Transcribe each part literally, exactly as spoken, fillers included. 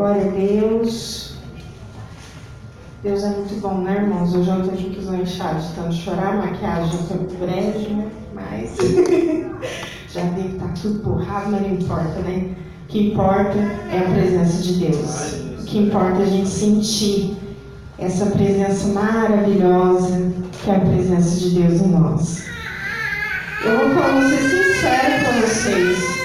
Glória a Deus. Deus é muito bom, né, irmãos? Hoje eu tenho que usar o enxado de tanto chorar. A maquiagem foi breve, né? Mas já deve estar tudo borrado, mas não importa, né? O que importa é a presença de Deus. O que importa é a gente sentir essa presença maravilhosa que é a presença de Deus em nós. Eu vou ser sincera com vocês.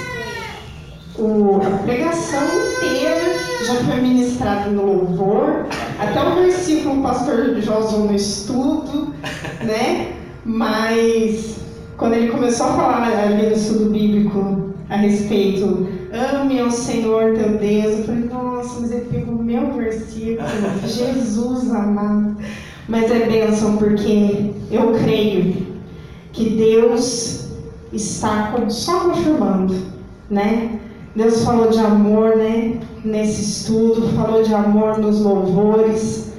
O, a pregação inteira já foi ministrada no louvor, até o versículo do pastor Josué no estudo, né? Mas quando ele começou a falar ali no estudo bíblico a respeito, ame ao Senhor teu Deus, eu falei, nossa, mas ele pegou o meu versículo, Jesus amado. Mas é bênção, porque eu creio que Deus está só confirmando, né? Deus falou de amor, né, nesse estudo, falou de amor nos louvores,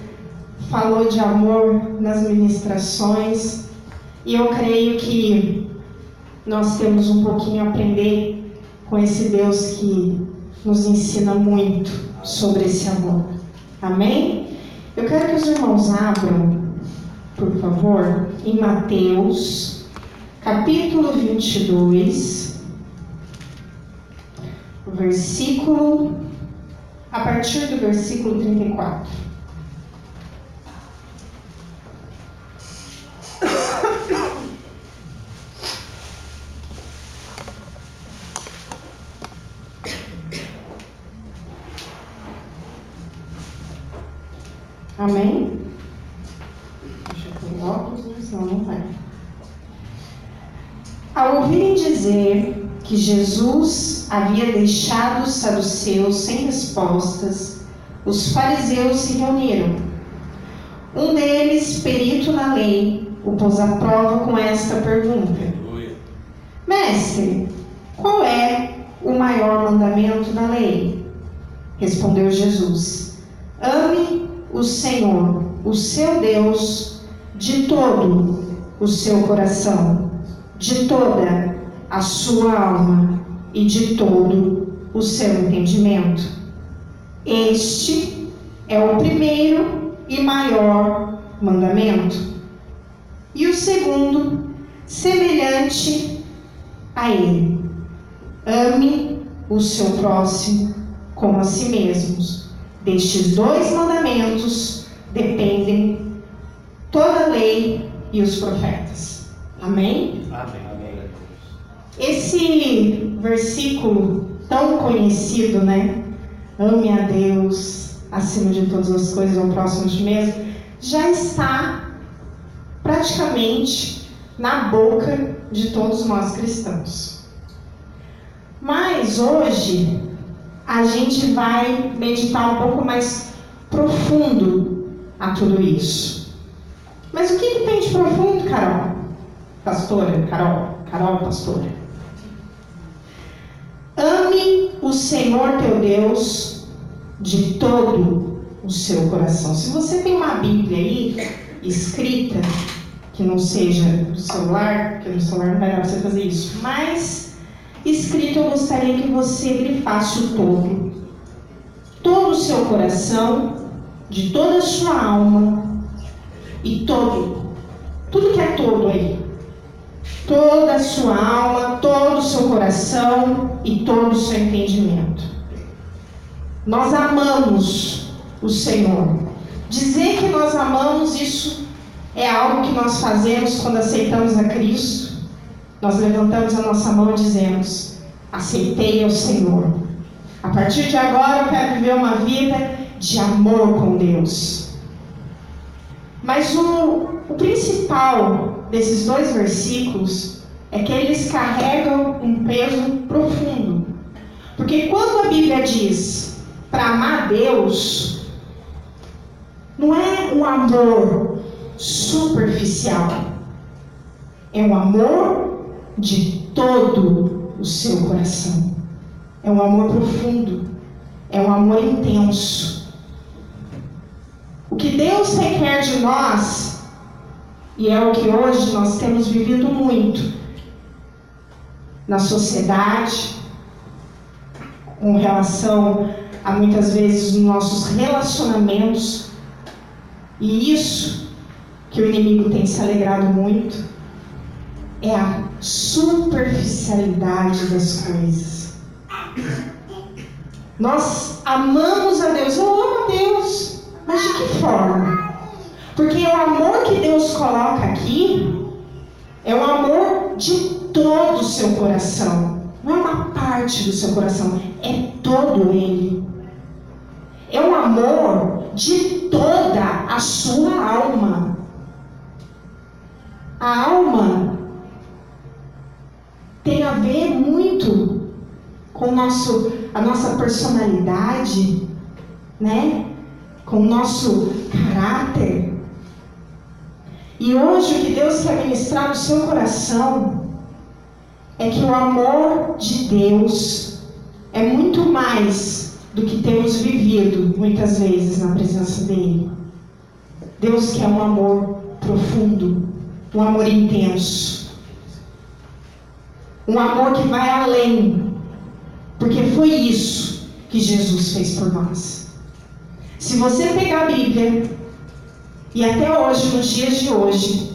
falou de amor nas ministrações. E eu creio que nós temos um pouquinho a aprender com esse Deus que nos ensina muito sobre esse amor. Amém? Eu quero que os irmãos abram, por favor, em Mateus, capítulo vinte e dois... versículo, a partir do versículo trinta e quatro. Amém? Deixa eu pôr o óculos, senão não vai. Ao ouvirem dizer que Jesus havia deixado os saduceus sem respostas, os fariseus se reuniram. Um deles, perito na lei, o pôs à prova com esta pergunta: Mestre, qual é o maior mandamento da lei? Respondeu Jesus: Ame o Senhor, o seu Deus, de todo o seu coração, de toda a sua alma e de todo o seu entendimento. Este é o primeiro e maior mandamento. E o segundo, semelhante a ele: ame o seu próximo como a si mesmos. Destes dois mandamentos dependem toda a lei e os profetas. Amém? Amém. Esse versículo tão conhecido, né? Ame a Deus acima de todas as coisas, ao próximo de mesmo, já está praticamente na boca de todos nós cristãos. Mas hoje a gente vai meditar um pouco mais profundo a tudo isso. Mas o que, que tem de profundo, Carol? Pastora, Carol, Carol, pastora. Ame o Senhor teu Deus de todo o seu coração. Se você tem uma Bíblia aí, escrita, que não seja do celular, porque no celular não vai dar para você fazer isso, mas escrita, eu gostaria que você grifasse o todo. Todo o seu coração, de toda a sua alma, e todo, tudo que é todo aí. Toda a sua alma, todo o seu coração e todo o seu entendimento. Nós amamos o Senhor. Dizer que nós amamos, isso é algo que nós fazemos quando aceitamos a Cristo. Nós levantamos a nossa mão e dizemos: aceitei ao Senhor. A partir de agora eu quero viver uma vida de amor com Deus. Mas o, o principal desses dois versículos é que eles carregam um peso profundo, porque quando a Bíblia diz para amar Deus, não é um amor superficial, é um amor de todo o seu coração, é um amor profundo, é um amor intenso. O que Deus requer de nós, e é o que hoje nós temos vivido muito na sociedade, com relação a muitas vezes nos nossos relacionamentos, e isso que o inimigo tem se alegrado muito é a superficialidade das coisas. Nós amamos a Deus, eu amo a Deus, mas de que forma? Porque o amor que Deus coloca aqui é o amor de todo o seu coração, não é uma parte do seu coração, é todo ele. É um amor de toda a sua alma. A alma tem a ver muito com nosso, a nossa personalidade, né? Com o nosso caráter. E hoje o que Deus quer ministrar no seu coração é que o amor de Deus é muito mais do que temos vivido muitas vezes na presença dele. Deus quer um amor profundo, um amor intenso, um amor que vai além, porque foi isso que Jesus fez por nós. Se você pegar a Bíblia, e até hoje, nos dias de hoje,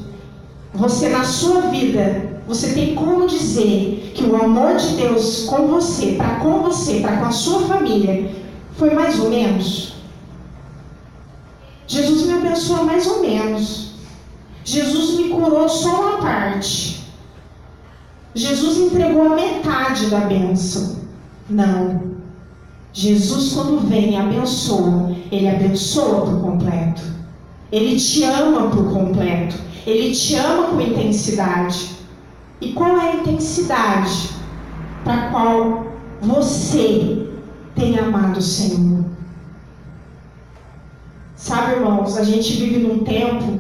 você na sua vida, você tem como dizer que o amor de Deus com você, para com você, para com a sua família, foi mais ou menos? Jesus me abençoou mais ou menos. Jesus me curou só uma parte. Jesus entregou a metade da bênção. Não. Jesus, quando vem e abençoa, ele abençoa por completo. Ele te ama por completo. Ele te ama com intensidade. E qual é a intensidade para a qual você tem amado o Senhor? Sabe, irmãos, a gente vive num tempo,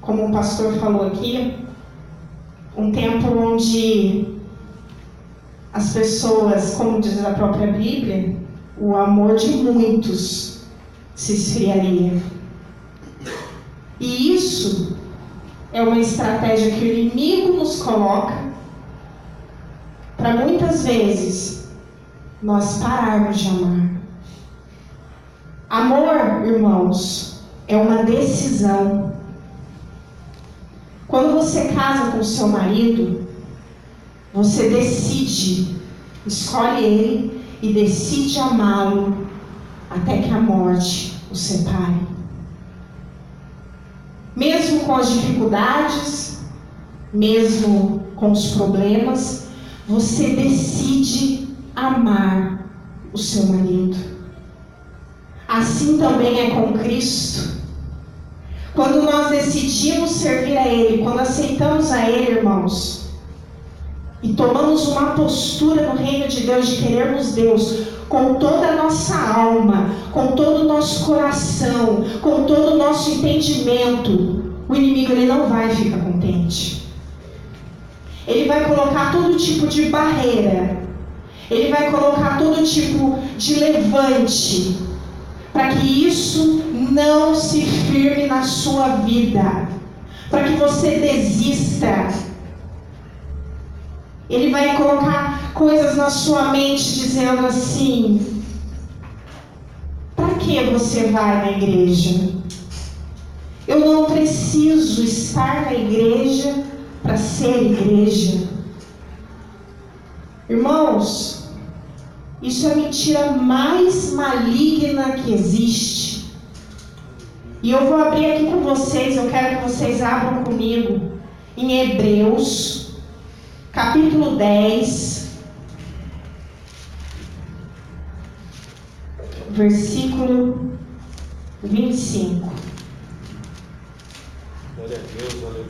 como o pastor falou aqui, um tempo onde as pessoas, como diz a própria Bíblia, o amor de muitos se esfriaria. E isso é uma estratégia que o inimigo nos coloca para muitas vezes nós pararmos de amar. Amor, irmãos, é uma decisão. Quando você casa com seu marido, você decide, escolhe ele e decide amá-lo até que a morte o separe. Mesmo com as dificuldades, mesmo com os problemas, você decide amar o seu marido. Assim também é com Cristo. Quando nós decidimos servir a Ele, quando aceitamos a Ele, irmãos, e tomamos uma postura no reino de Deus, de querermos Deus com toda a nossa alma, com todo o nosso coração, com todo o nosso entendimento, o inimigo ele não vai ficar contente. Ele vai colocar todo tipo de barreira, ele vai colocar todo tipo de levante, para que isso não se firme na sua vida, para que você desista. Ele vai colocar coisas na sua mente dizendo assim: para que você vai na igreja? Eu não preciso estar na igreja para ser igreja. Irmãos, isso é a mentira mais maligna que existe. E eu vou abrir aqui com vocês, eu quero que vocês abram comigo em Hebreus capítulo dez, versículo vinte e cinco. Glória a Deus, aleluia.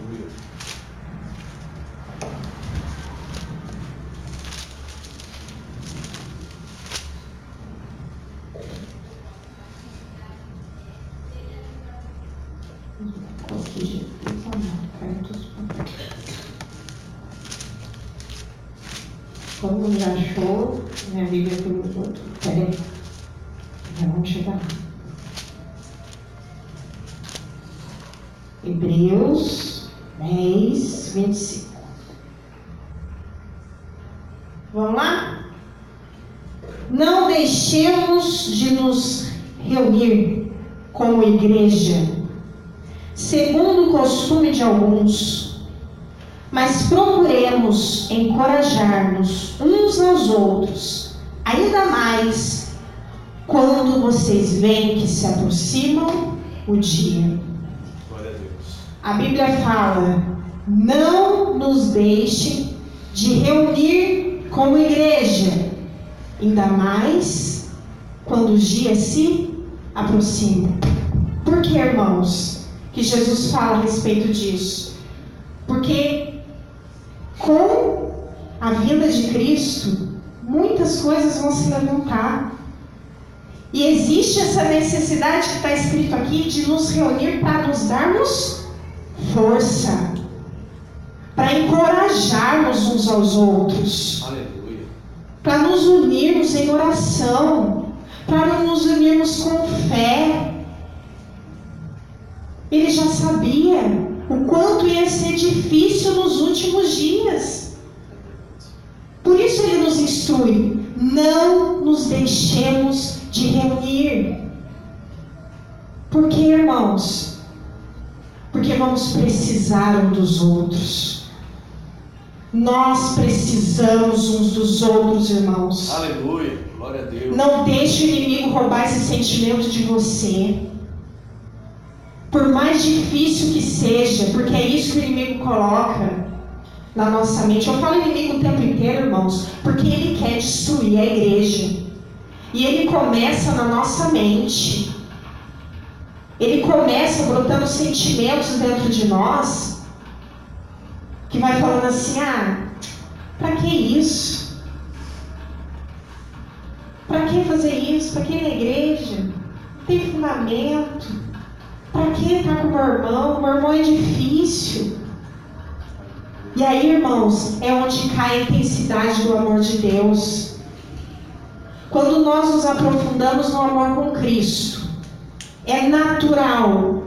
Quando me achou, minha Bíblia pelo outro. Peraí, já vamos chegar lá. Hebreus dez, vinte e cinco. Vamos lá? não deixemos de nos reunir como igreja, segundo o costume de alguns, mas procuremos encorajar-nos uns aos outros, ainda mais quando vocês veem que se aproximam o dia. Glória a Deus. A Bíblia fala, não nos deixe de reunir como igreja, ainda mais quando os dias se aproximam. Por que, irmãos, que Jesus fala a respeito disso? Porque com a vinda de Cristo, muitas coisas vão se levantar. E existe essa necessidade que está escrito aqui de nos reunir para nos darmos força, para encorajarmos uns aos outros, para nos unirmos em oração, para nos unirmos com fé. Ele já sabia o quanto ia ser difícil nos últimos dias. Por isso ele nos instrui, não nos deixemos de reunir. Por que, irmãos? Porque vamos precisar um dos outros. Nós precisamos uns dos outros, irmãos. Aleluia, glória a Deus. Não deixe o inimigo roubar esse sentimento de você. Por mais difícil que seja, porque é isso que o inimigo coloca na nossa mente. Eu falo inimigo o tempo inteiro, irmãos, porque ele quer destruir a igreja. E ele começa na nossa mente. Ele começa brotando sentimentos dentro de nós que vai falando assim, ah, pra que isso? Pra que fazer isso? Pra que ir na igreja? Não tem fundamento. Pra que estar com o meu irmão? O meu irmão é difícil. E aí, irmãos, é onde cai a intensidade do amor de Deus. Quando nós nos aprofundamos no amor com Cristo, é natural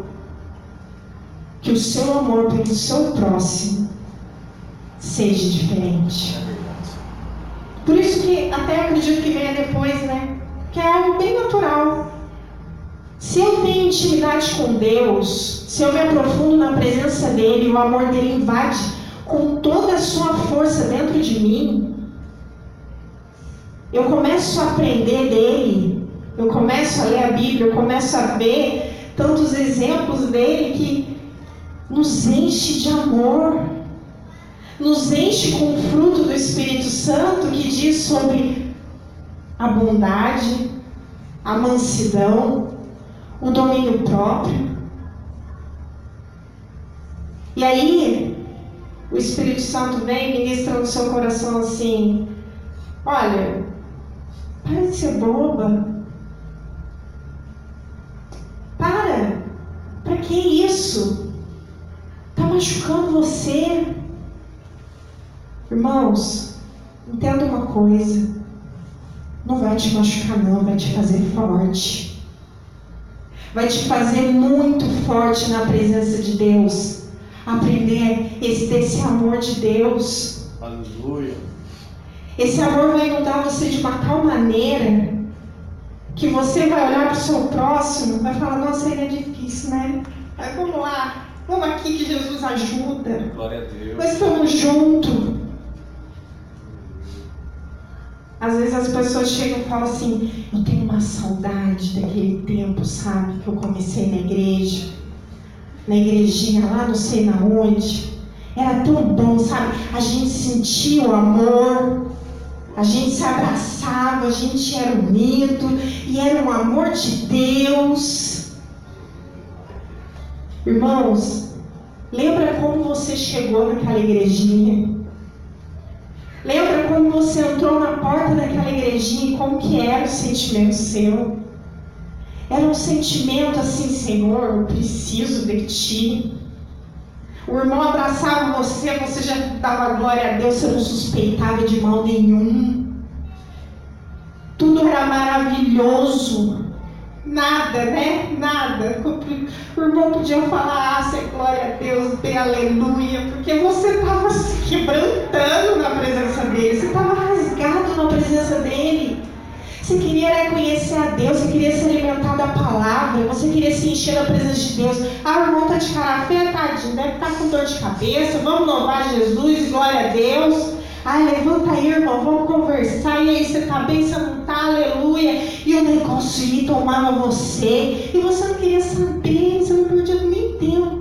que o seu amor pelo seu próximo seja diferente. Por isso que até acredito que venha depois, né? Que é algo bem natural. Se eu tenho intimidade com Deus, se eu me aprofundo na presença dEle, o amor dEle invade com toda a sua força dentro de mim, eu começo a aprender dEle. Eu começo a ler a Bíblia, eu começo a ver tantos exemplos dele que nos enche de amor, nos enche com o fruto do Espírito Santo que diz sobre a bondade, a mansidão, o domínio próprio. E aí, o Espírito Santo vem e ministra no seu coração assim, olha, para de ser boba. Para, para que isso? Está machucando você. Irmãos, entenda uma coisa, não vai te machucar não, vai te fazer forte. Vai te fazer muito forte na presença de Deus. Aprender esse, desse amor de Deus. Aleluia. Esse amor vai mudar você de uma tal maneira que você vai olhar para o seu próximo, vai falar, nossa, ele é difícil, né? Mas vamos lá, vamos aqui que Jesus ajuda. Glória a Deus. Nós estamos juntos. Às vezes as pessoas chegam e falam assim, eu tenho uma saudade daquele tempo, sabe? Que eu comecei na igreja, na igrejinha lá não sei na onde. Era tão bom, sabe? A gente sentia o amor. A gente se abraçava, a gente era unido e era um amor de Deus. Irmãos, lembra como você chegou naquela igrejinha? Lembra como você entrou na porta daquela igrejinha e como que era o sentimento seu? Era um sentimento assim, Senhor, eu preciso de Ti. O irmão abraçava você, você já dava glória a Deus, você não suspeitava de mal nenhum. Tudo era maravilhoso. Nada, né? Nada. O irmão podia falar, ah, sei glória a Deus, dê aleluia, porque você estava se quebrantando na presença dele, você estava rasgado na presença dele. Você queria era conhecer a Deus, você queria se alimentar da palavra, você queria se encher da presença de Deus. Ah, irmão tá de cara feia, tadinho, deve estar com dor de cabeça, vamos louvar Jesus, glória a Deus. Ai, levanta aí, irmão, vamos conversar. E aí, você tá bem, você não tá, aleluia. E o negócio de mim tomava você. E você não queria saber, você não perdia nem tempo.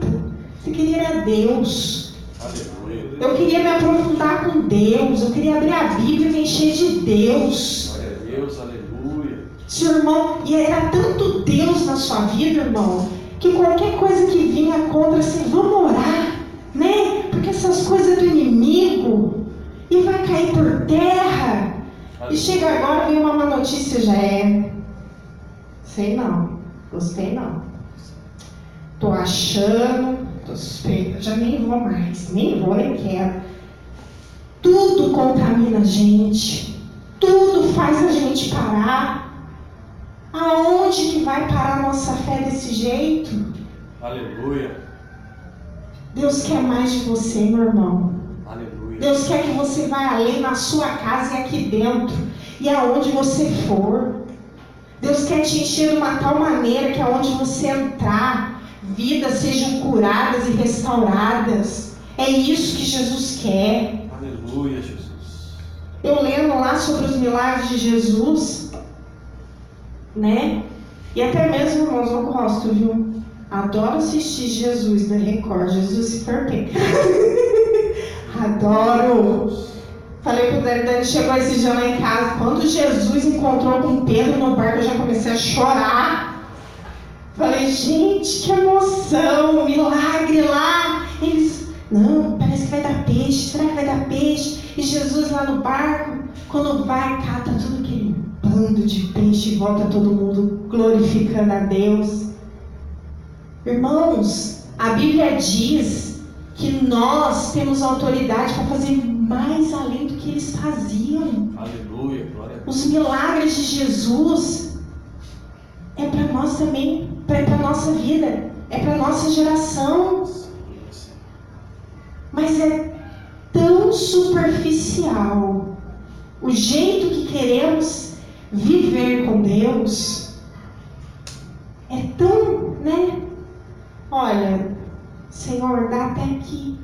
Você queria era Deus. Aleluia. Eu queria me aprofundar com Deus. Eu queria abrir a Bíblia e me encher de Deus. Glória a Deus, aleluia. Seu irmão, e era tanto Deus na sua vida, irmão, que qualquer coisa que vinha contra, assim, vamos orar, né? Porque essas coisas do inimigo... E vai cair por terra. E chega agora, vem uma má notícia, já é. Sei não, gostei não. Tô achando, tô suspeita, já nem vou mais, nem vou, nem quero. Tudo contamina a gente, tudo faz a gente parar. Aonde que vai parar a nossa fé desse jeito? Aleluia. Deus quer mais de você, meu irmão. Deus quer que você vá além na sua casa e aqui dentro. E aonde você for. Deus quer te encher de uma tal maneira que aonde você entrar, vidas sejam curadas e restauradas. É isso que Jesus quer. Aleluia, Jesus. Eu lendo lá sobre os milagres de Jesus, né? E até mesmo, irmãos, eu gosto, viu? Adoro assistir Jesus da Record, Jesus e Ferpê. Adoro. Falei pro Nerdan, chegou esse dia lá em casa. Quando Jesus encontrou com Pedro no barco, eu já comecei a chorar. Falei, gente, que emoção, milagre lá. Eles, não, parece que vai dar peixe. Será que vai dar peixe? E Jesus lá no barco, quando vai, cata tudo aquele bando de peixe e volta todo mundo glorificando a Deus. Irmãos, a Bíblia diz que nós temos autoridade para fazer mais além do que eles faziam. Aleluia, glória a Deus. Os milagres de Jesus é para nós também, é para a nossa vida, é para a nossa geração. Mas é tão superficial o jeito que queremos viver com Deus. É tão, né? Olha... Senhor, dá até aqui.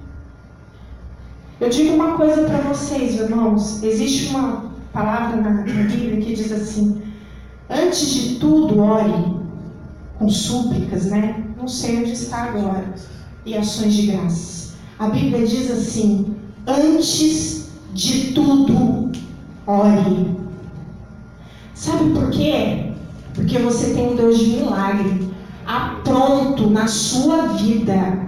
Eu digo uma coisa para vocês, irmãos. Existe uma palavra na Bíblia que diz assim: antes de tudo, ore com súplicas, né? Não sei onde está agora. E ações de graças. A Bíblia diz assim: antes de tudo, ore. Sabe por quê? Porque você tem um Deus de milagre apronto na sua vida.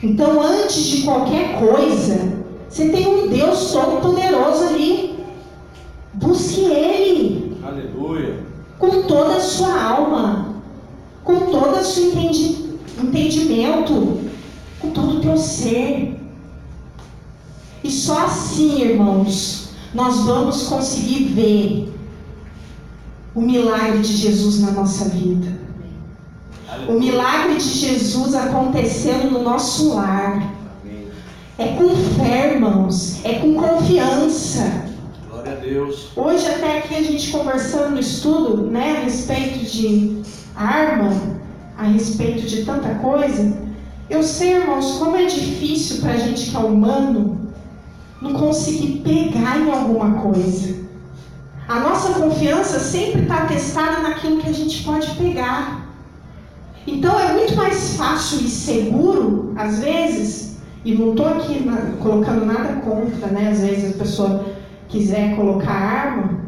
Então, antes de qualquer coisa, você tem um Deus todo-poderoso ali. Busque Ele. Aleluia. Com toda a sua alma, com todo o seu entendi- entendimento, com todo o teu ser. E só assim, irmãos, nós vamos conseguir ver o milagre de Jesus na nossa vida. O milagre de Jesus acontecendo no nosso lar. Amém. É com fé, irmãos. É com confiança. Glória a Deus. Hoje até aqui a gente conversando no estudo, né, a respeito de arma, a respeito de tanta coisa. Eu sei, irmãos, como é difícil pra gente que é humano não conseguir pegar em alguma coisa. A nossa confiança sempre está testada naquilo que a gente pode pegar. Então é muito mais fácil e seguro, às vezes, e não estou aqui na, colocando nada contra, né? Às vezes a pessoa quiser colocar arma,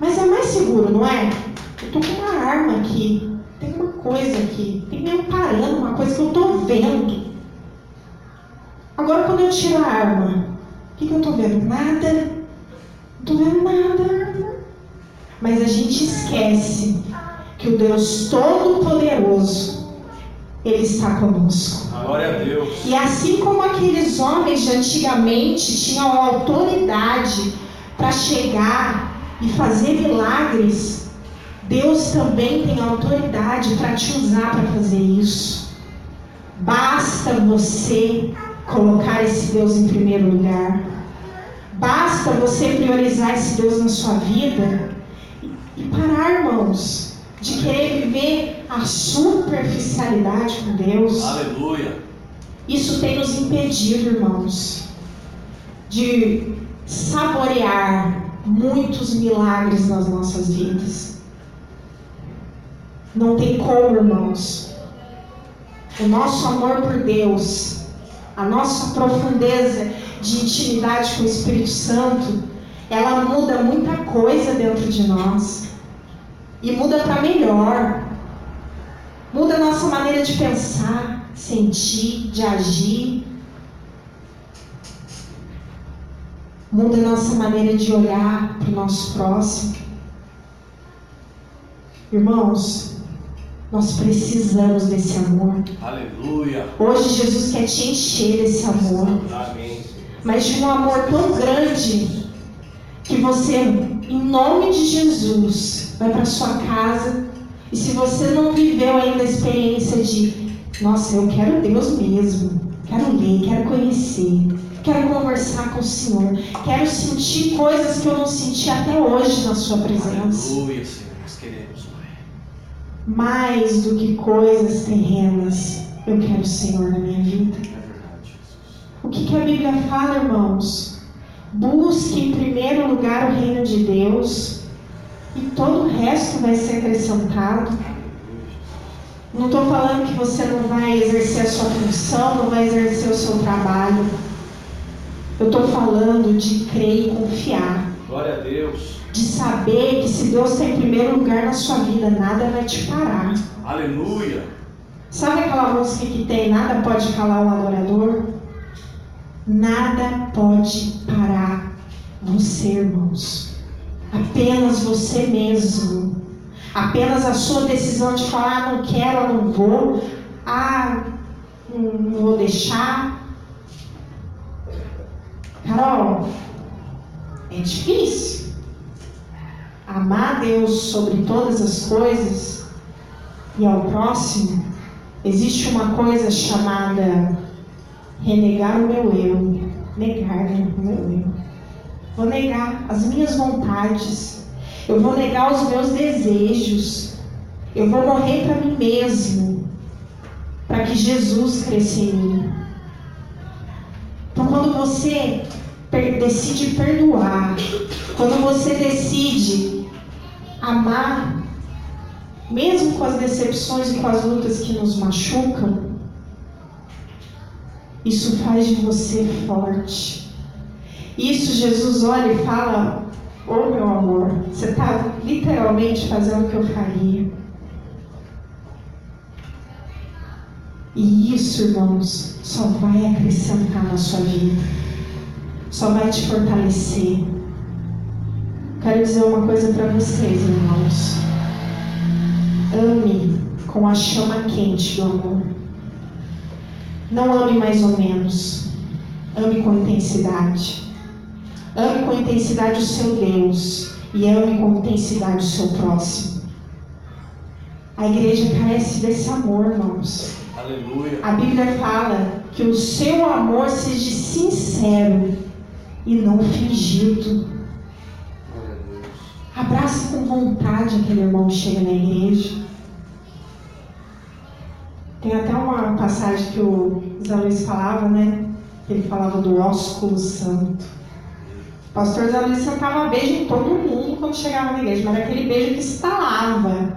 mas é mais seguro, não é? Eu estou com uma arma aqui, tem uma coisa aqui, tem me amparando, uma coisa que eu estou vendo. Agora quando eu tiro a arma, o que, que eu estou vendo? Nada. Não estou vendo nada. Mas a gente esquece que o Deus Todo-Poderoso, Ele está conosco. Glória a Deus. E assim como aqueles homens de antigamente tinham autoridade para chegar e fazer milagres, Deus também tem autoridade para te usar para fazer isso. Basta você colocar esse Deus em primeiro lugar. Basta você priorizar esse Deus na sua vida. E parar, irmãos, de querer viver a superficialidade com Deus. Aleluia. Isso tem nos impedido, irmãos, de saborear muitos milagres nas nossas vidas. Não tem como, irmãos. O nosso amor por Deus, a nossa profundeza de intimidade com o Espírito Santo, ela muda muita coisa dentro de nós. E muda para melhor. Muda a nossa maneira de pensar, sentir, de agir. Muda a nossa maneira de olhar para o nosso próximo. Irmãos, nós precisamos desse amor. Aleluia. Hoje Jesus quer te encher desse amor. Amém. Mas de um amor tão grande que você, em nome de Jesus, vai para sua casa. E se você não viveu ainda a experiência de, nossa, eu quero Deus mesmo, quero ler, quero conhecer, quero conversar com o Senhor, quero sentir coisas que eu não senti até hoje na sua presença. Aleluia, Senhor, nós queremos. Mais do que coisas terrenas, eu quero o Senhor na minha vida. O que, que a Bíblia fala, irmãos? Busque em primeiro lugar o reino de Deus e todo o resto vai ser acrescentado. Não estou falando que você não vai exercer a sua função, não vai exercer o seu trabalho. Eu estou falando de crer e confiar. Glória a Deus. De saber que se Deus está em primeiro lugar na sua vida, nada vai te parar. Aleluia. Sabe aquela música que tem, nada pode calar o adorador? Nada pode parar você, irmãos. Apenas você mesmo. Apenas a sua decisão de falar, ah, não quero, não vou, ah, não vou deixar. Carol, é difícil. Amar a Deus sobre todas as coisas e ao próximo. Existe uma coisa chamada renegar o meu eu, negar né, o meu eu. Vou negar as minhas vontades, eu vou negar os meus desejos, eu vou morrer para mim mesmo, para que Jesus cresça em mim. Então, quando você per- decide perdoar, quando você decide amar, mesmo com as decepções e com as lutas que nos machucam, isso faz de você forte. Isso Jesus olha e fala, ô oh, meu amor, você está literalmente fazendo o que eu faria. E isso, irmãos, só vai acrescentar na sua vida. Só vai te fortalecer. Quero dizer uma coisa para vocês, irmãos. Ame com a chama quente do amor. Não ame mais ou menos. Ame com intensidade. Ame com intensidade o seu Deus. E ame com intensidade o seu próximo. A igreja carece desse amor, irmãos. Aleluia. A Bíblia fala que o seu amor seja sincero e não fingido. Abraça com vontade aquele irmão que chega na igreja. Tem até uma passagem que o Zé Luiz falava, né? Ele falava do ósculo santo. O pastor Zé Luiz sentava beijo em todo mundo quando chegava na igreja, mas era aquele beijo que estalava.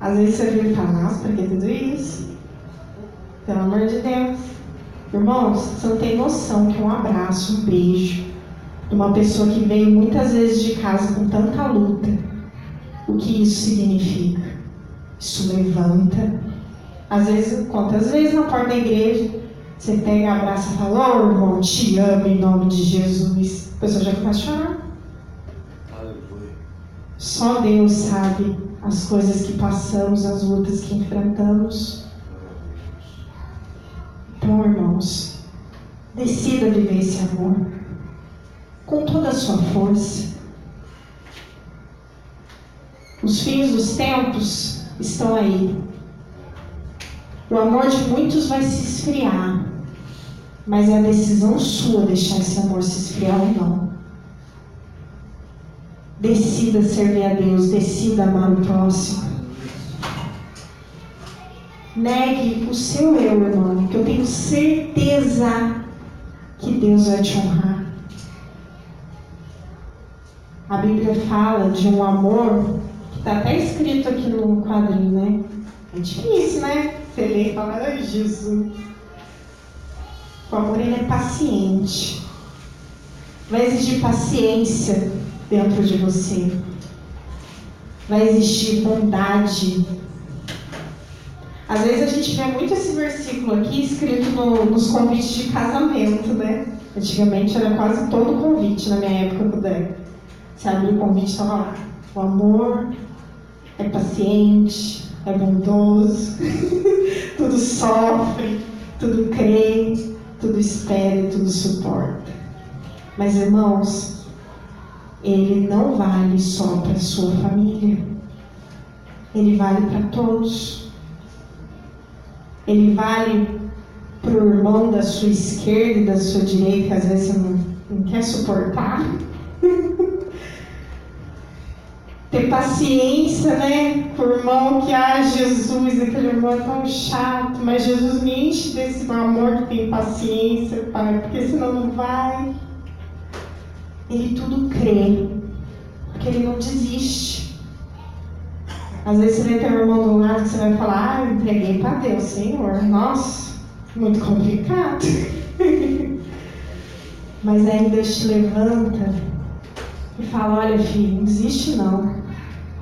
Às vezes você vira e fala, nossa, pra que tudo isso? Pelo amor de Deus. Irmãos, você não tem noção que um abraço, um beijo, de uma pessoa que veio muitas vezes de casa com tanta luta, o que isso significa? Isso levanta. Às vezes, quantas vezes na porta da igreja você pega, abraça e fala, ô oh, irmão, te amo em nome de Jesus. A pessoa já começa a chorar. Aleluia. Só Deus sabe as coisas que passamos, as lutas que enfrentamos. Então, irmãos, decida viver esse amor com toda a sua força. Os fins dos tempos estão aí. O amor de muitos vai se esfriar, mas é a decisão sua deixar esse amor se esfriar ou não. Decida servir a Deus, decida amar o próximo. Negue o seu eu, irmão, que eu tenho certeza que Deus vai te honrar. A Bíblia fala de um amor que está até escrito aqui no quadrinho, né? É difícil, né? Você lê e fala, ai Jesus. O amor, ele é paciente. Vai exigir paciência dentro de você. Vai exigir bondade. Às vezes a gente vê muito esse versículo aqui escrito no, nos convites de casamento, né? Antigamente era quase todo convite, na minha época, que eu dei. Se abrir o convite, estava lá. O amor é paciente, é bondoso, tudo sofre, tudo crê, tudo espera, tudo suporta. Mas, irmãos, ele não vale só para a sua família. Ele vale para todos. Ele vale para o irmão da sua esquerda e da sua direita, às vezes você não, não quer suportar. Ter paciência, né, com o irmão que, ah, Jesus, aquele irmão é tão chato, mas Jesus me enche desse amor que tem paciência, Pai, porque senão não vai. Ele tudo crê, porque ele não desiste. Às vezes você vai ter um irmão do lado que você vai falar, ah, entreguei para Deus, Senhor, nossa, muito complicado. Mas aí Deus te levanta e fala, olha, filho, não desiste não.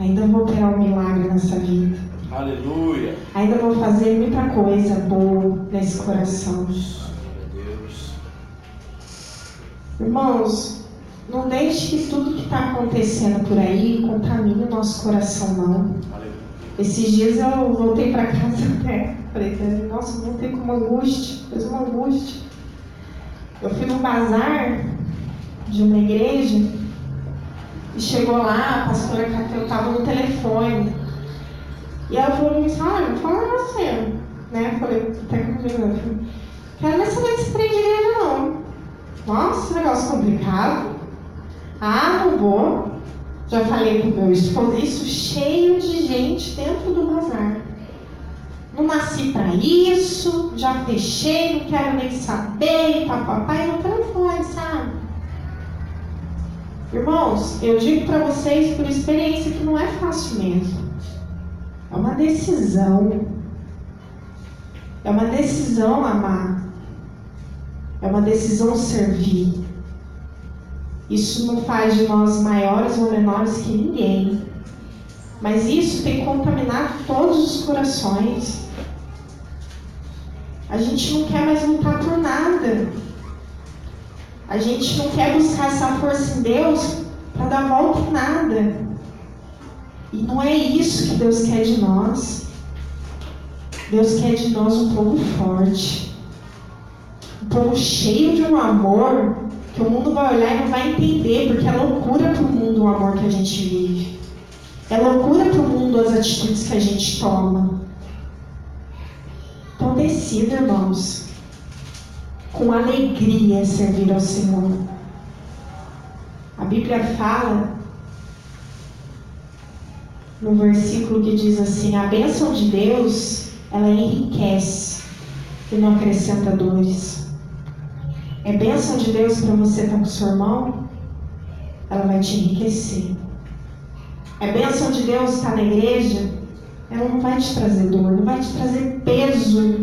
Ainda vou operar um milagre nessa vida. Aleluia. Ainda vou fazer muita coisa boa nesse coração. Meu Deus. Irmãos, não deixe que tudo que está acontecendo por aí contamine o nosso coração, não. Aleluia. Esses dias eu voltei para casa até. Falei, nossa, eu voltei com uma angústia. Fez uma angústia. Eu fui num bazar de uma igreja. E chegou lá, a pastora Cacau estava no telefone. E ela falou me olha, fala você. Né? Eu falei, até comigo. Quero ver se não é esse trem de igreja, não. Nossa, negócio complicado. Ah, não vou. Já falei pro meu esposo, isso cheio de gente dentro do bazar. Não nasci pra isso, já fechei, não quero nem saber, papai, no telefone, sabe? Irmãos, eu digo para vocês por experiência que não é fácil mesmo. É uma decisão. É uma decisão amar. É uma decisão servir. Isso não faz de nós maiores ou menores que ninguém. Mas isso tem contaminado todos os corações. A gente não quer mais lutar por nada. A gente não quer buscar essa força em Deus para dar volta em nada. E não é isso que Deus quer de nós. Deus quer de nós um povo forte. Um povo cheio de um amor que o mundo vai olhar e não vai entender, porque é loucura para o mundo o amor que a gente vive. É loucura para o mundo as atitudes que a gente toma. Então decida, irmãos. Com alegria servir ao Senhor. A Bíblia fala no versículo que diz assim, a bênção de Deus, ela enriquece e não acrescenta dores. É bênção de Deus para você estar com seu irmão? Ela vai te enriquecer. É bênção de Deus estar na igreja? Ela não vai te trazer dor, não vai te trazer peso.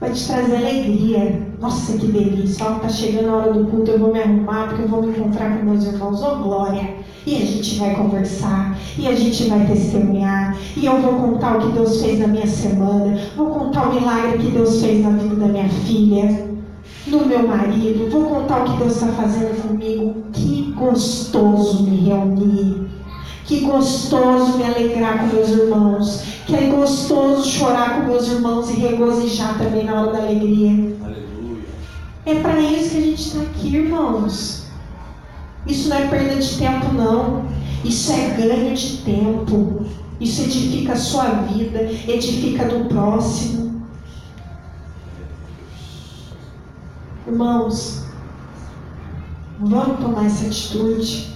Vai te trazer alegria. Nossa, que delícia. Ó, tá chegando a hora do culto, eu vou me arrumar, porque eu vou me encontrar com meus irmãos. Ô, glória. E a gente vai conversar. E a gente vai testemunhar. E eu vou contar o que Deus fez na minha semana. Vou contar o milagre que Deus fez na vida da minha filha. No meu marido. Vou contar o que Deus está fazendo comigo. Que gostoso me reunir. Que gostoso me alegrar com meus irmãos. Que é gostoso chorar com meus irmãos e regozijar também na hora da alegria. Aleluia. É para isso que a gente está aqui, irmãos. Isso não é perda de tempo, não. Isso é ganho de tempo. Isso edifica a sua vida, edifica do próximo. Irmãos, vamos tomar essa atitude.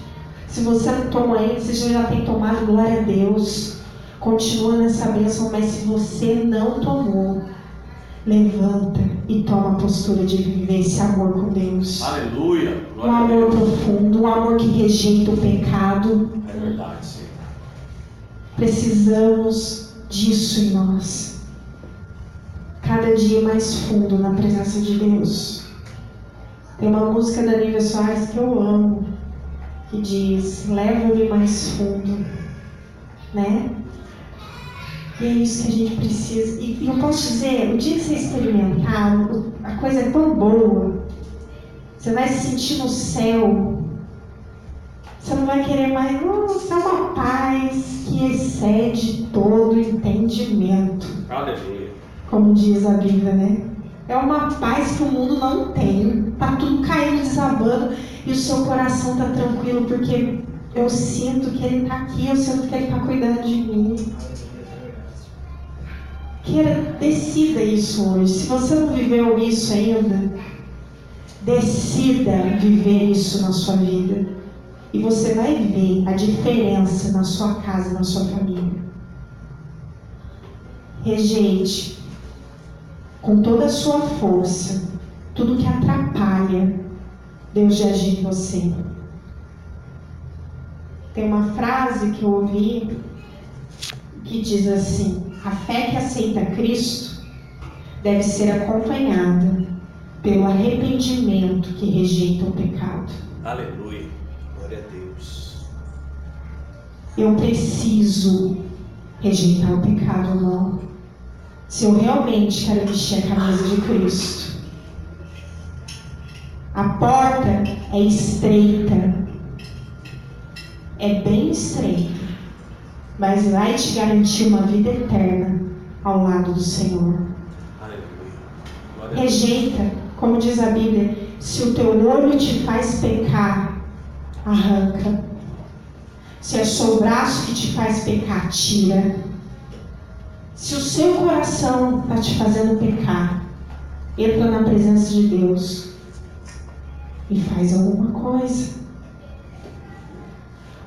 Se você não toma ele, você já tem que tomar, glória a Deus. Continua nessa bênção, mas se você não tomou, levanta e toma a postura de viver esse amor com Deus. Aleluia! Um amor profundo, um amor que rejeita o pecado. É verdade, Senhor. Precisamos disso em nós. Cada dia mais fundo na presença de Deus. Tem uma música da Anívia Soares que eu amo, que diz: leva-me mais fundo, né? E é isso que a gente precisa. E, e eu posso dizer, o dia que você experimentar, a coisa é tão boa, você vai se sentir no céu, você não vai querer mais. Nossa, é uma paz que excede todo entendimento. Aleluia. Como diz a Bíblia, né? É uma paz que o mundo não tem. Tá tudo caindo, desabando, e o seu coração tá tranquilo, porque eu sinto que ele tá aqui, eu sinto que ele tá cuidando de mim. Queira, decida isso hoje. Se você não viveu isso ainda, decida viver isso na sua vida. E você vai ver a diferença na sua casa, na sua família. Rejeite com toda a sua força tudo que atrapalha Deus de agir em você. Tem uma frase que eu ouvi que diz assim: a fé que aceita Cristo deve ser acompanhada pelo arrependimento que rejeita o pecado. Aleluia, glória a Deus. Eu preciso rejeitar o pecado, não? Se eu realmente quero vestir a camisa de Cristo. A porta é estreita, é bem estreita, mas vai te garantir uma vida eterna ao lado do Senhor. Aleluia. Rejeita, como diz a Bíblia, se o teu olho te faz pecar, arranca. Se é só o braço que te faz pecar, tira. Se o seu coração está te fazendo pecar, entra na presença de Deus e faz alguma coisa.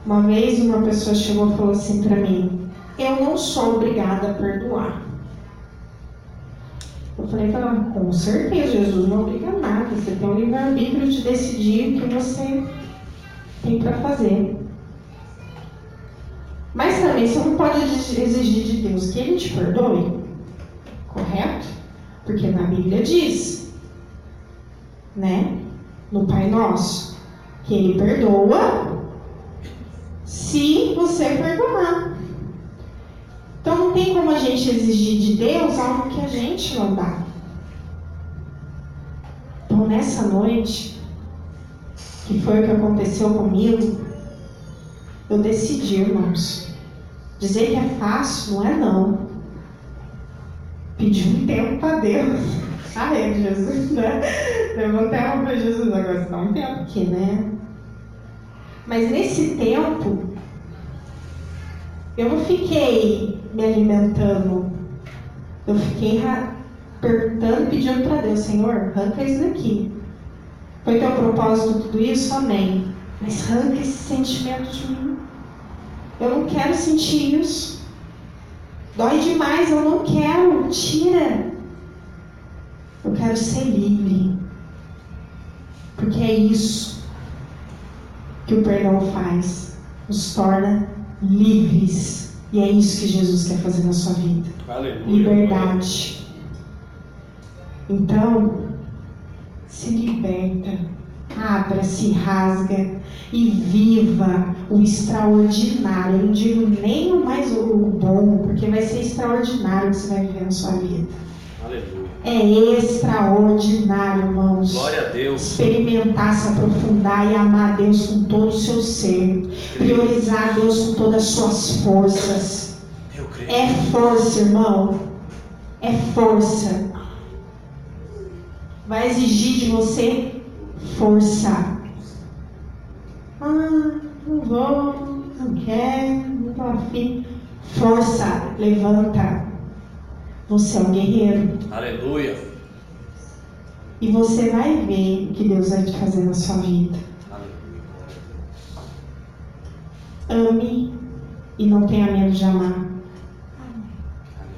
Uma vez uma pessoa chegou e falou assim para mim: eu não sou obrigada a perdoar. Eu falei para ela: com certeza, Jesus não obriga nada. Você tem o livre-arbítrio de decidir o que você tem para fazer. Mas também você não pode exigir de Deus que Ele te perdoe, correto? Porque na Bíblia diz, né, no Pai Nosso, que Ele perdoa se você perdoar. Então não tem como a gente exigir de Deus algo que a gente não dá. Então nessa noite, que foi o que aconteceu comigo, eu decidi, irmãos, dizer que é fácil não é não. Pedir um tempo para Deus. Ah, é, Jesus, né? Levantar a mão para Jesus agora, dá um tempo aqui, né? Mas nesse tempo, eu não fiquei me alimentando. Eu fiquei apertando, pedindo para Deus: Senhor, arranca isso daqui. Foi teu propósito tudo isso? Amém. Mas arranca esse sentimento de mim. Eu não quero sentir isso. Dói demais, eu não quero. Tira. Eu quero ser livre. Porque é isso que o perdão faz, nos torna livres. E é isso que Jesus quer fazer na sua vida. Aleluia, liberdade. Aleluia. Então, se liberta, abra-se, rasga e viva o extraordinário. Eu não digo nem mais o bom, porque vai ser extraordinário que você vai viver na sua vida. Aleluia. É extraordinário, irmãos. Glória a Deus. Experimentar, se aprofundar e amar a Deus com todo o seu ser. Priorizar a Deus com todas as suas forças. Eu creio. É força, irmão. É força. Vai exigir de você força. Ah, não vou, não quero, não estou afim. Força, levanta. Você é um guerreiro. Aleluia. E você vai ver o que Deus vai te fazer na sua vida. Aleluia. mim e não tenha medo de amar.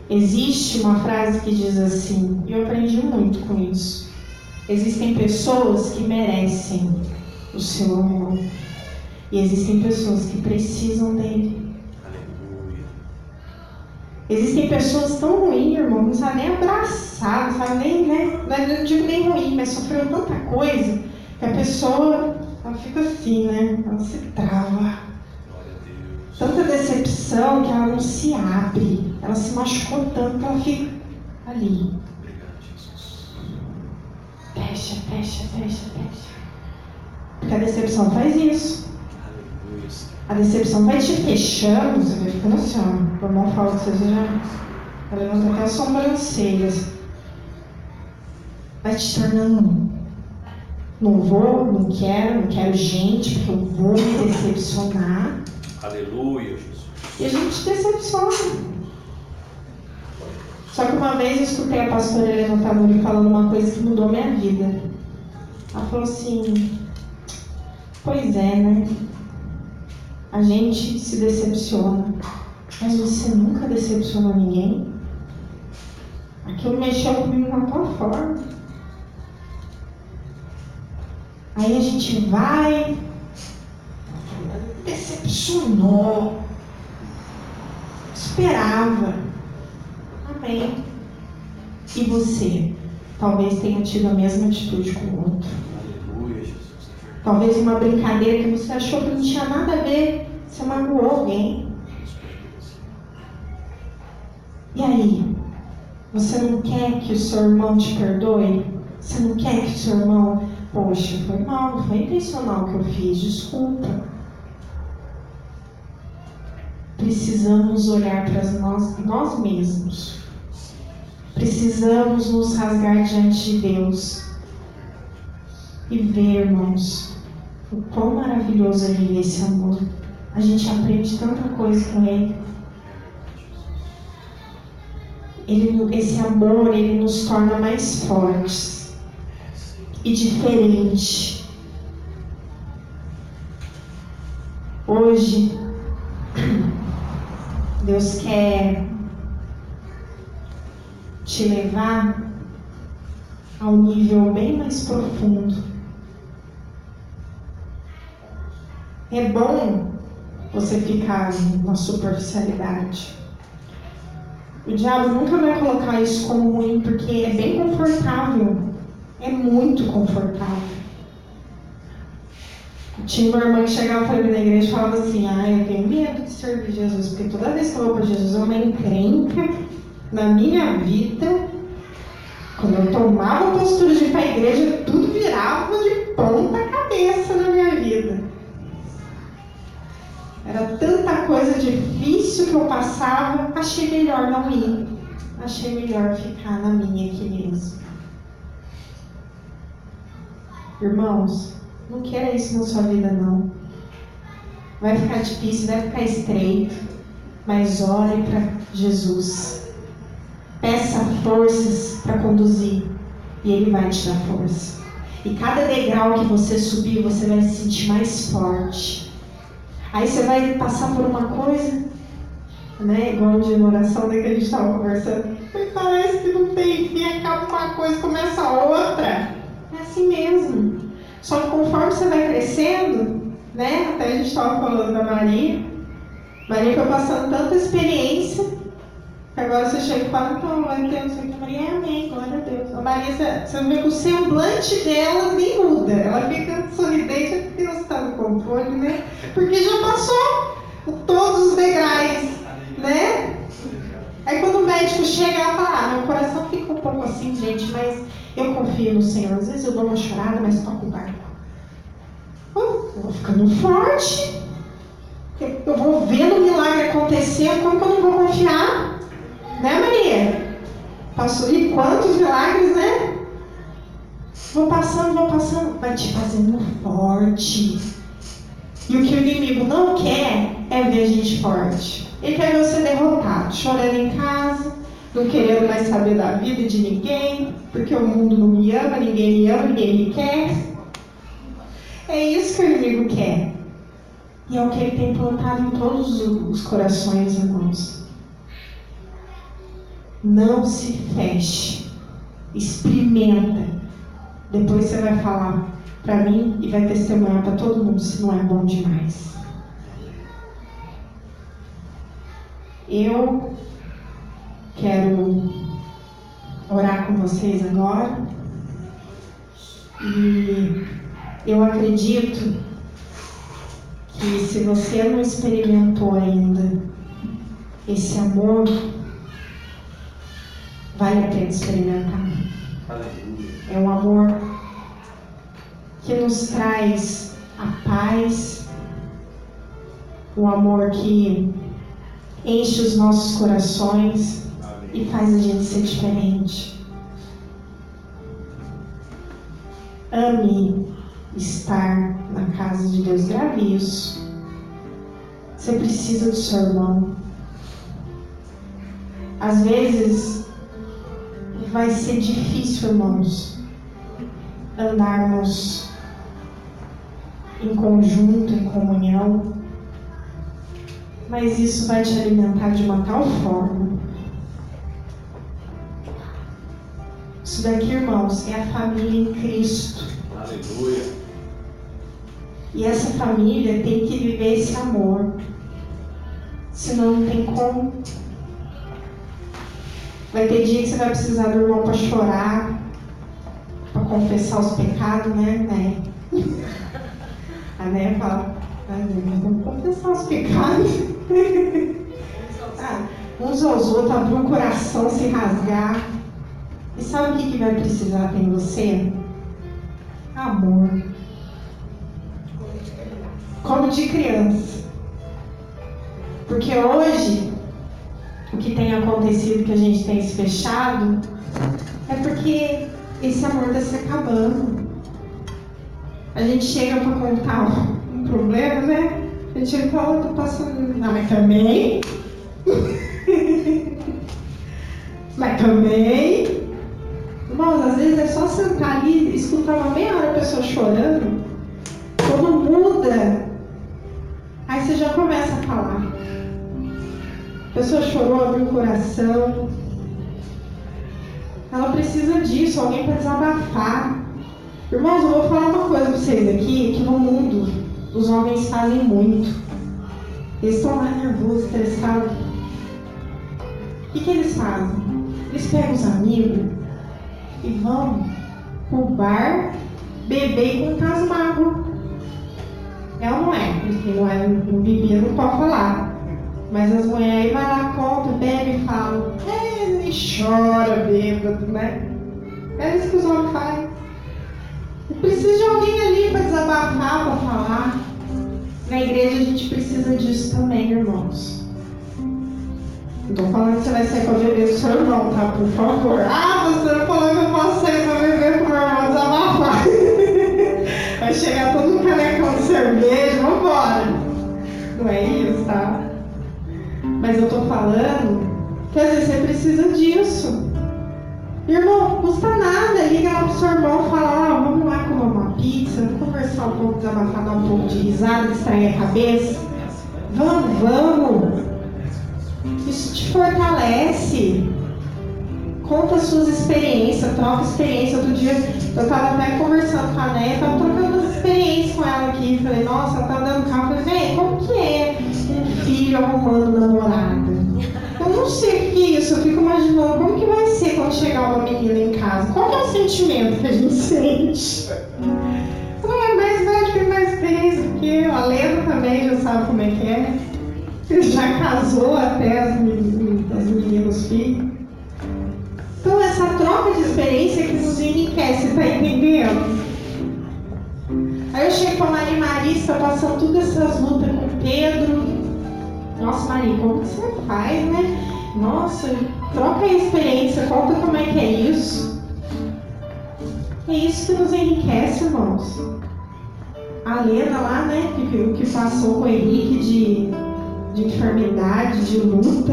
Existe uma frase que diz assim, e eu aprendi muito com isso. Existem pessoas que merecem o seu amor e existem pessoas que precisam dele. Existem pessoas tão ruins, irmão, não sabe nem abraçar, não sabe nem, né? Não digo nem ruim, mas sofreu tanta coisa que a pessoa, ela fica assim, né? Ela se trava. Tanta decepção que ela não se abre. Ela se machucou tanto que ela fica ali. Obrigado, Jesus. Fecha, fecha, fecha, fecha. Porque a decepção faz isso. A decepção vai te fechando, você vai ficando assim, ó. O irmão fala que você já... Ela levanta até as sobrancelhas. Vai te tornando. Não vou, não quero, não quero gente, porque eu vou me decepcionar. Aleluia, Jesus. E a gente se decepciona. Só que uma vez eu escutei a pastora levantar no olho falando uma coisa que mudou minha vida. Ela falou assim, pois é, né? A gente se decepciona, mas você nunca decepcionou ninguém? Aquilo mexeu comigo na tua forma. Aí a gente vai, decepcionou, esperava, amém. E você, talvez tenha tido a mesma atitude com o outro. Aleluia, Jesus. Talvez uma brincadeira que você achou que não tinha nada a ver, você magoou alguém. E aí? Você não quer que o seu irmão te perdoe? Você não quer que o seu irmão... Poxa, foi mal, não foi intencional que eu fiz, desculpa. Precisamos olhar para nós, nós mesmos. Precisamos nos rasgar diante de Deus. E ver, irmãos, o quão maravilhoso é viver esse amor. A gente aprende tanta coisa com ele. ele. Esse amor, ele nos torna mais fortes e diferentes. Hoje, Deus quer te levar a um nível bem mais profundo. É bom você ficar na superficialidade. O diabo nunca vai colocar isso como ruim, porque é bem confortável. É muito confortável. Tinha uma irmã que chegava para mim na igreja e falava assim, ah, eu tenho medo de servir Jesus, porque toda vez que eu vou para Jesus é uma encrenca na minha vida. Quando eu tomava a postura de ir para a igreja, tudo virava de ponta cabeça na minha vida. Era tanta coisa difícil que eu passava, achei melhor não ir. Achei melhor ficar na minha aqui mesmo. Irmãos, não queira isso na sua vida, não. Vai ficar difícil, vai ficar estreito. Mas olhe para Jesus. Peça forças para conduzir. E Ele vai te dar força. E cada degrau que você subir, você vai se sentir mais forte. Aí você vai passar por uma coisa, né? Igual um dia na oração, né, que a gente estava conversando. Parece que não tem fim, acaba uma coisa, começa outra. É assim mesmo. Só que conforme você vai crescendo, né? Até a gente estava falando da Maria. Maria foi passando tanta experiência, que agora você chega e fala, então, glória a Deus, Maria, amém, glória a Deus. A Maria, você vê que o semblante dela nem muda. Ela fica sorridente, Deus está no controle, né? Porque já passou todos os degraus, né? Aí quando o médico chega, ela fala, ah, meu coração fica um pouco assim, gente, mas eu confio no Senhor. Às vezes eu dou uma chorada, mas toco o barco. Eu vou ficando forte. Eu vou vendo o milagre acontecer, como que eu não vou confiar? Né, Maria? Passou de quantos milagres, né? Vou passando, vou passando, vai te fazendo forte. E o que o inimigo não quer é ver a gente forte. Ele quer ver você derrotado, chorando em casa, não querendo mais saber da vida de ninguém, porque o mundo não me ama, ninguém me ama, ninguém me quer. É isso que o inimigo quer. E é o que Ele tem plantado em todos os corações, irmãos. Não se feche. Experimenta. Depois você vai falar para mim e vai testemunhar para todo mundo se não é bom demais. Eu quero orar com vocês agora. E eu acredito que se você não experimentou ainda esse amor, vale a pena experimentar. É um amor que nos traz a paz, um amor que enche os nossos corações e faz a gente ser diferente. Ame estar na casa de Deus. Grave isso. Você precisa do seu irmão. Às vezes vai ser difícil, irmãos, andarmos em conjunto, em comunhão, mas isso vai te alimentar de uma tal forma. Isso daqui, irmãos, é a família em Cristo. Aleluia. E essa família tem que viver esse amor, senão não tem como. Vai ter dia que você vai precisar do irmão para chorar, para confessar os pecados, né, né? A Neia fala, mas vamos confessar os pecados. Ah, uns aos outros, abrir o coração, se rasgar. E sabe o que, que vai precisar em você? Amor. Como de criança. Porque hoje, o que tem acontecido, que a gente tem se fechado, é porque esse amor está se acabando. A gente chega para contar um problema, né? A gente chega e fala, eu tô passando... Não, mas também... mas também... Irmãos, às vezes é só sentar ali e escutar uma meia hora a pessoa chorando. Quando muda, aí você já começa a falar. A pessoa chorou, abriu o coração. Ela precisa disso, alguém para desabafar. Irmãos, eu vou falar uma coisa para vocês aqui, que no mundo os homens fazem muito. Eles estão lá nervosos, estressados. O que, que eles fazem? Eles pegam os amigos e vão pro bar beber e contar as mágoas. É ou não é? Porque não é, não bebia, não pode falar. Mas as mulheres aí vai lá, conta, bebe e fala. É, e chora, bêbado, né? É isso que os homens fazem. Precisa de alguém ali para desabafar, para falar. Na igreja a gente precisa disso também, irmãos. Não tô falando que você vai sair pra beber com seu irmão, tá? Por favor. Ah, você não falou que eu posso sair pra beber com o meu irmão, desabafar. Vai chegar todo canecão de cerveja, vambora. Não é isso, tá? Mas eu tô falando que às vezes você precisa disso. Irmão, não custa nada. Liga lá pro seu irmão e fala, ó, vamos lá comer uma pizza, vamos conversar um pouco, desabafar, dar um pouco de risada, distrair a cabeça. Vamos, vamos. Isso te fortalece. Conta suas experiências, troca experiência. Outro dia eu tava até conversando com a Neia, tava trocando as experiências com ela aqui. Falei, nossa, ela tá dando carro. Falei, vem, como que é um filho arrumando namorada? Eu não sei o que é isso, eu fico imaginando como que vai ser quando chegar uma menina em casa. Qual que é o sentimento que a gente sente? Não é mais velho, tem mais experiência, porque a Lena também já sabe como é que é. Já casou até as meninas, os filhos. Então essa troca de experiência que nos enriquece, tá entendendo? Aí eu chego com a Maria e Marista, passando todas essas lutas com o Pedro. Nossa, Maria, como que você faz, né? Nossa, troca a experiência, conta como é que é isso. É isso que nos enriquece, irmãos. A Lena lá, né, o que passou com o Henrique de... de enfermidade, de luta.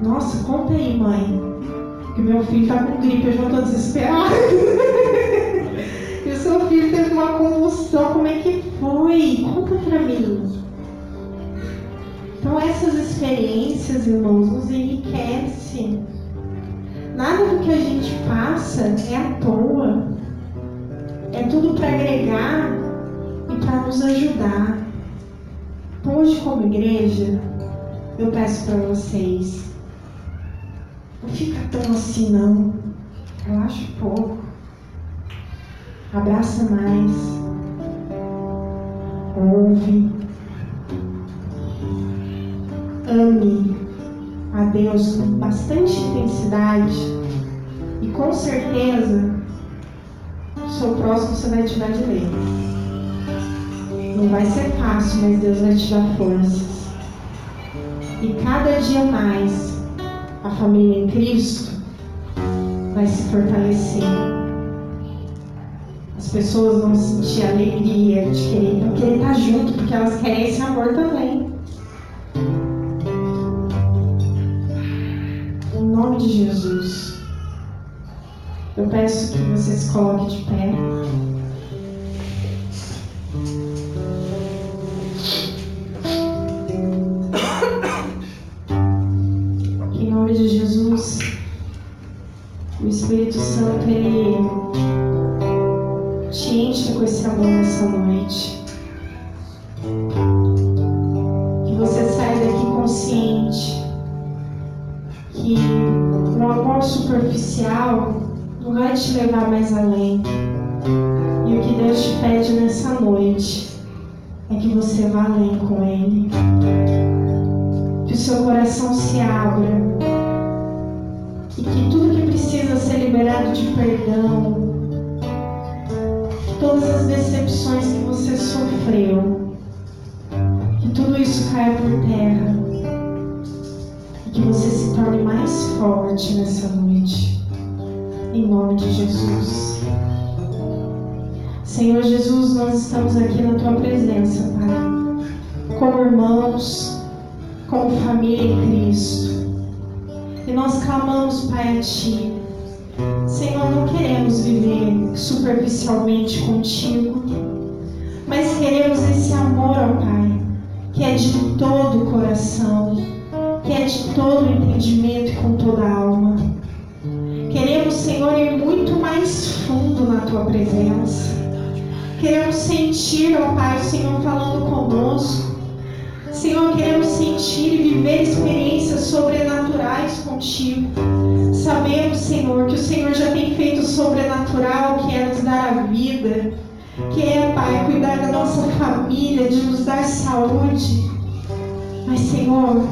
Nossa, conta aí, mãe, que meu filho tá com gripe, eu já tô desesperada. E o seu filho teve uma convulsão. começou, como é que foi? Conta pra mim. Então essas experiências, irmãos, nos enriquecem. Nada do que a gente passa é à toa. É tudo para agregar e para nos ajudar. Hoje, como igreja, eu peço para vocês, não fica tão assim não, relaxa um pouco, abraça mais, ouve, ame a Deus com bastante intensidade e com certeza o seu próximo você vai te dar de lei. Não vai ser fácil, mas Deus vai te dar forças. E cada dia mais, a família em Cristo vai se fortalecer. As pessoas vão sentir alegria de querer, vão querer estar junto, porque elas querem esse amor também. Em nome de Jesus, eu peço que vocês se coloquem de pé. O Espírito Santo, Ele te enche com esse amor nessa noite. Que você saia daqui consciente que um amor superficial não vai te levar mais além. E o que Deus te pede nessa noite é que você vá além com Ele. Que o seu coração se abra. E que tudo que precisa ser liberado de perdão, que todas as decepções que você sofreu, que tudo isso caia por terra. E que você se torne mais forte nessa noite. Em nome de Jesus. Senhor Jesus, nós estamos aqui na Tua presença, Pai. Como irmãos, como família em Cristo. E nós clamamos, Pai, a Ti. Senhor, não queremos viver superficialmente contigo, mas queremos esse amor, ó Pai, que é de todo o coração, que é de todo o entendimento e com toda a alma. Queremos, Senhor, ir muito mais fundo na Tua presença. Queremos sentir, ó Pai, o Senhor falando conosco. Senhor, queremos sentir e viver experiências sobrenaturais contigo. Sabemos, Senhor, que o Senhor já tem feito o sobrenatural, que é nos dar a vida, que é, Pai, cuidar da nossa família, de nos dar saúde. Mas, Senhor,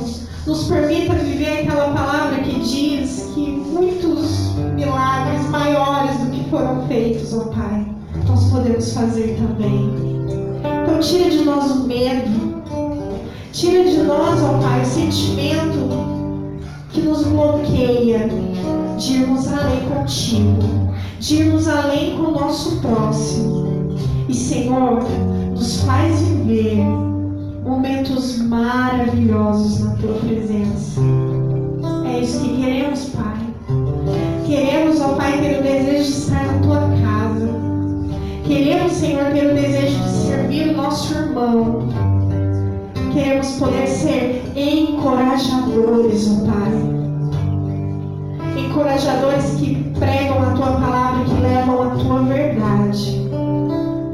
nos permita viver aquela palavra que diz que muitos milagres maiores do que foram feitos, ó Pai, nós podemos fazer também. Então, tira de nós o medo. Tira de nós, ó Pai, o sentimento que nos bloqueia de irmos além contigo, de irmos além com o nosso próximo. E, Senhor, nos faz viver momentos maravilhosos na Tua presença. É isso que queremos, Pai. Queremos, ó Pai, ter o desejo de estar na Tua casa. Queremos, Senhor, ter o desejo de servir o nosso irmão. Queremos poder ser encorajadores, ó Pai. Encorajadores que pregam a Tua palavra, que levam a Tua verdade.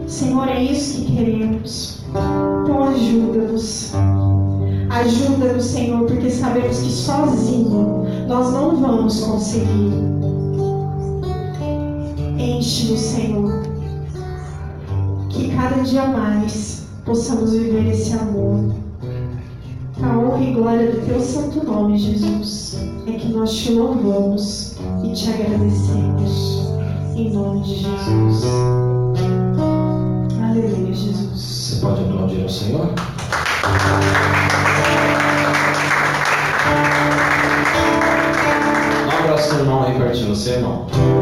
Senhor, é isso que queremos. Então ajuda-nos. Ajuda-nos, Senhor, porque sabemos que sozinho nós não vamos conseguir. Enche-nos, Senhor. Que cada dia mais possamos viver esse amor. A honra e glória do Teu santo nome, Jesus, é que nós Te louvamos e Te agradecemos. Em nome de Jesus. Aleluia, Jesus. Você pode aplaudir ao Senhor? Dá um abraço no irmão aí perto de você, irmão.